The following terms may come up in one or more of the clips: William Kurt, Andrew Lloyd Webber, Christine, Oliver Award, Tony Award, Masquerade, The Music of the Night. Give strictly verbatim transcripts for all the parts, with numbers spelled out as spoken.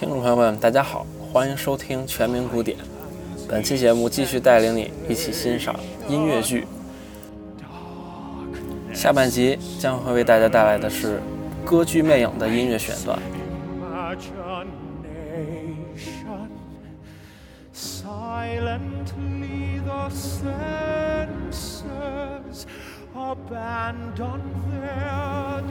听众朋友们大家好，欢迎收听全民古典，本期节目继续带领你一起欣赏音乐剧。下半集将会为大家带来的是歌剧魅影的音乐选段。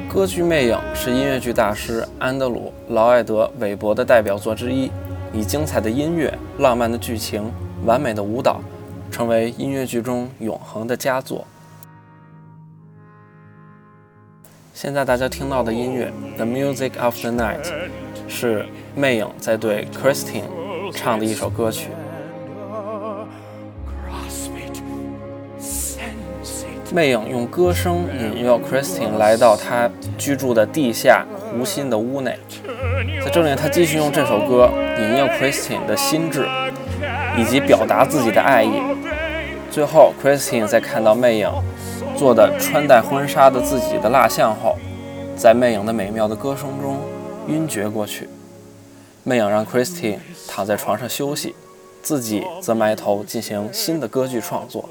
歌剧魅影是音乐剧大师安德鲁·劳埃德·韦伯的代表作之一，以精彩的音乐、浪漫的剧情、完美的舞蹈，成为音乐剧中永恒的佳作。现在大家听到的音乐《The Music of the Night》是魅影在对 Christine 唱的一首歌曲。魅影用歌声引诱 Christine 来到她居住的地下湖心的屋内，在这里她继续用这首歌引诱 Christine 的心智，以及表达自己的爱意。最后 Christine 在看到魅影做的穿戴婚纱的自己的蜡像后，在魅影的美妙的歌声中晕厥过去。魅影让 Christine 躺在床上休息，自己则埋头进行新的歌剧创作。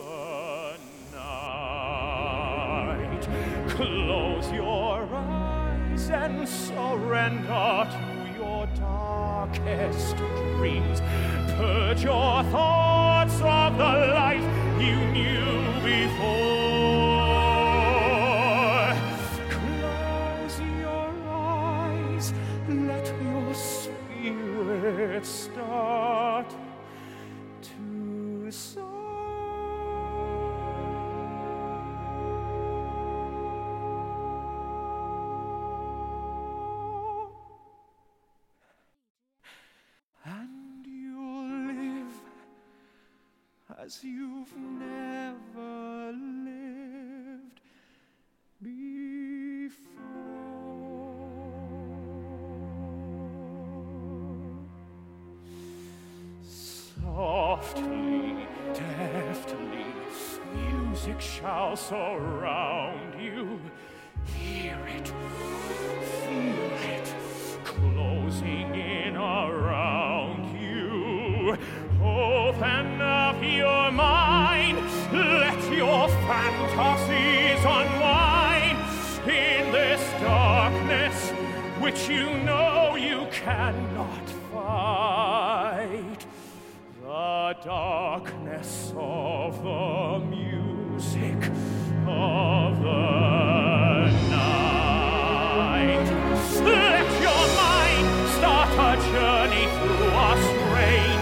Surrender to your darkest dreams. Put your thoughts of the life you knew before. Close your eyes, let your spirit start to soar.As you've never lived before. Softly, deftly, music shall surround you. Hear it, feel it, closing in around you. Open up your mind, let your fantasies unwind. In this darkness, which you know you cannot fight, the darkness of the music of the night. Let your mind start a journey through a strange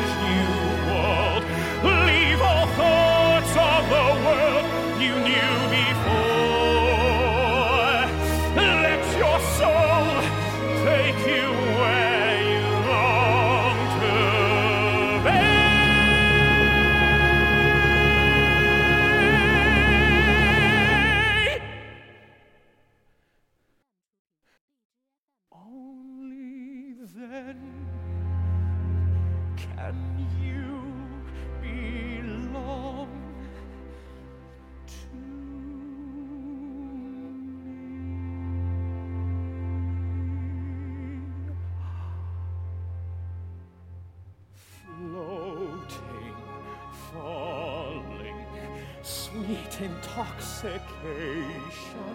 intoxication.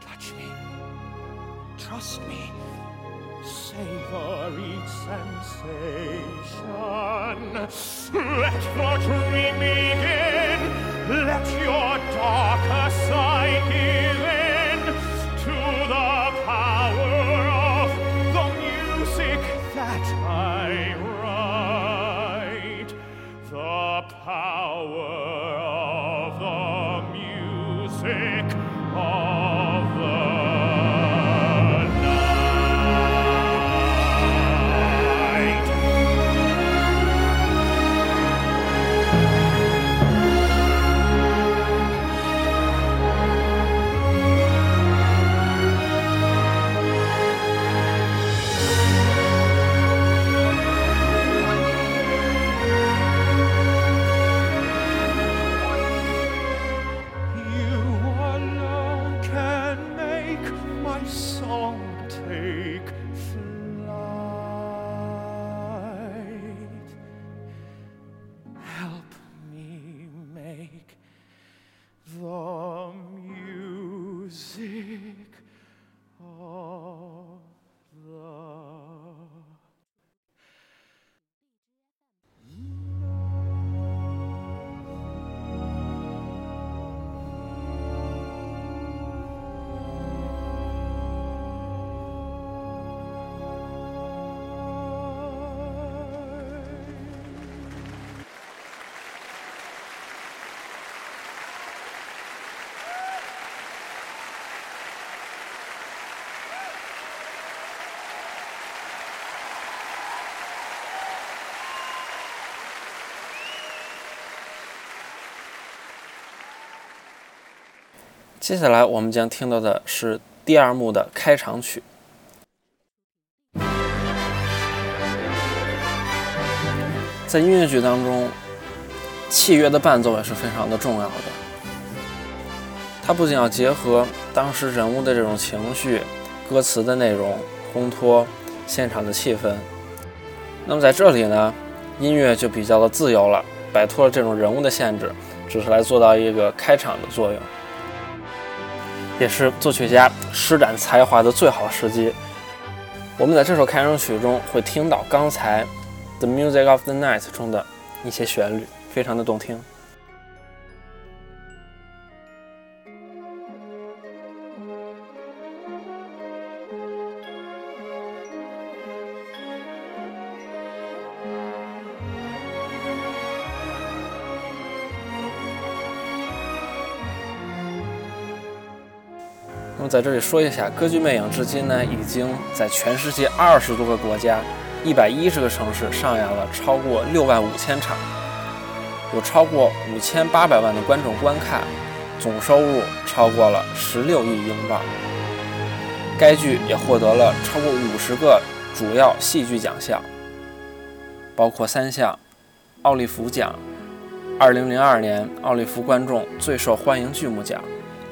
Touch me, trust me, savor each sensation. Let your dream begin, let your darker side give in to the power of the music that I write, the power song take flight. music of the接下来我们将听到的是第二幕的开场曲。在音乐剧当中，器乐的伴奏也是非常的重要的。它不仅要结合当时人物的这种情绪、歌词的内容，烘托现场的气氛。那么在这里呢，音乐就比较的自由了，摆脱了这种人物的限制，只是来做到一个开场的作用。也是作曲家施展才华的最好时机。我们在这首开场曲中会听到刚才 The Music of the Night 中的一些旋律，非常的动听。那么在这里说一下，歌剧魅影至今呢已经在全世界二十多个国家、一百一十个城市上演了超过六万五千场，有超过五千八百万的观众观看，总收入超过了十六亿英镑。该剧也获得了超过五十个主要戏剧奖项，包括三项奥利弗奖、二零零二年奥利弗观众最受欢迎剧目奖。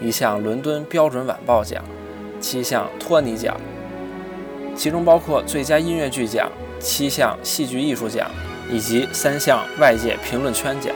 一项伦敦标准晚报奖，七项托尼奖，其中包括最佳音乐剧奖、七项戏剧艺术奖以及三项外界评论圈奖。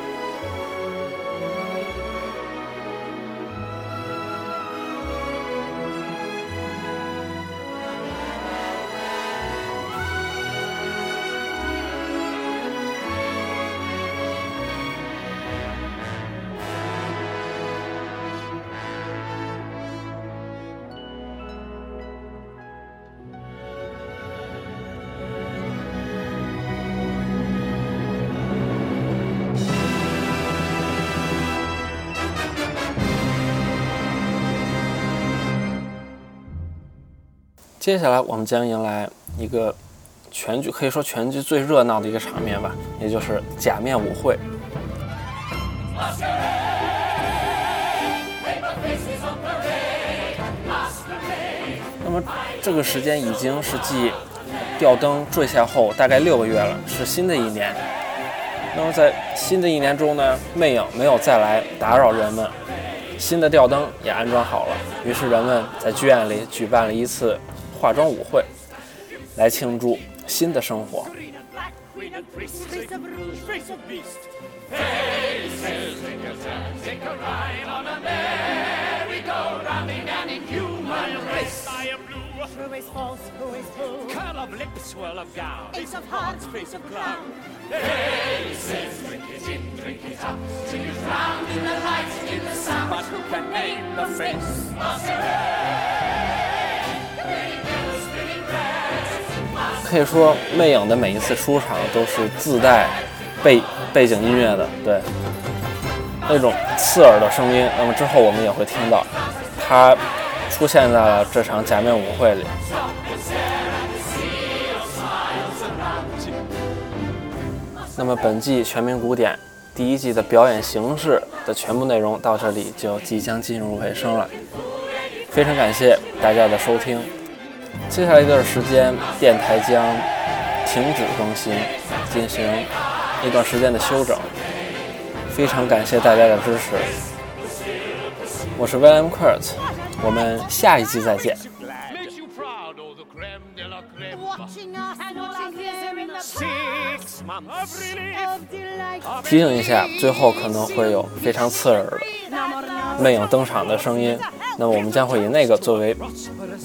接下来我们将迎来一个全剧可以说全剧最热闹的一个场面吧，也就是假面舞会。那么这个时间已经是继吊灯坠下后大概六个月了，是新的一年。那么在新的一年中呢，魅影没有再来打扰人们，新的吊灯也安装好了，于是人们在剧院里举办了一次化妆舞会，来庆祝新的生活。可以说魅影的每一次出场都是自带背背景音乐的，对，那种刺耳的声音。那么之后我们也会听到它出现在了这场假面舞会里。那么本季全民古典第一季的表演形式的全部内容到这里就即将进入尾声了，非常感谢大家的收听。接下来一段时间电台将停止更新，进行一段时间的休整，非常感谢大家的支持。我是 William Kurt， 我们下一季再见。提醒一下，最后可能会有非常刺耳的魅影登场的声音。那么我们将会以那个作为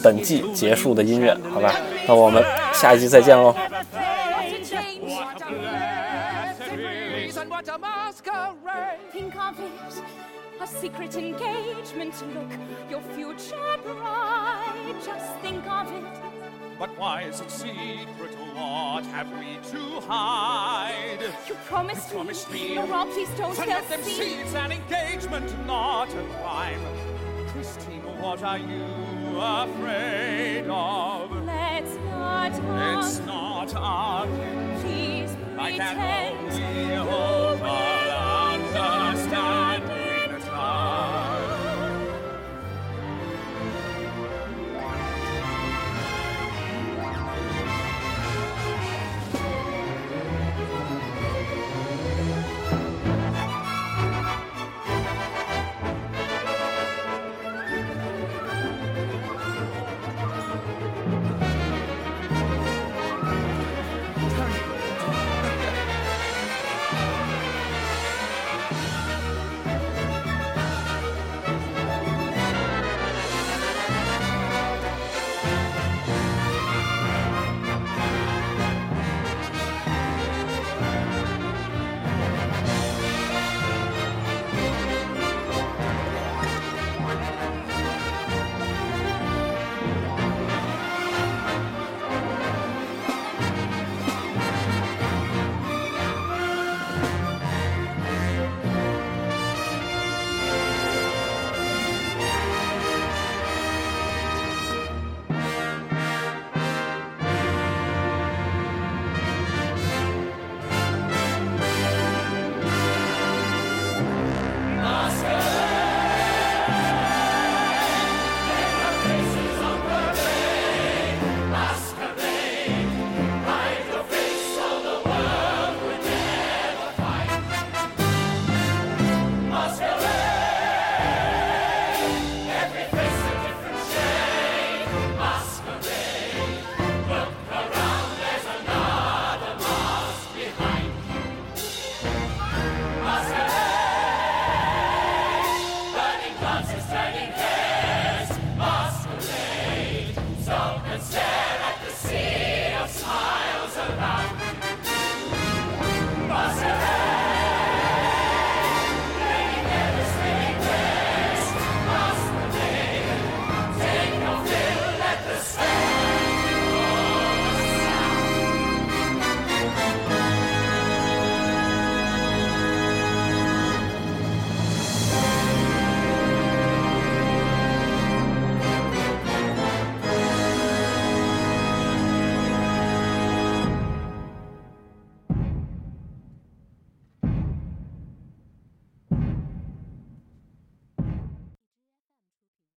本季结束的音乐，好吧？那我们下一集再见喽。What a masquerade! Pink envelopes, a secret engagement look, your future bride, just think of it. But why is it secret? What have we to hide? You promised, you promised me, me. Laurent, please don't tell me. Let them see it's an engagement, not a crime. Christine, what are you afraid of? Let's not argue. Let's not argue. Please pretend. I can't hold you over.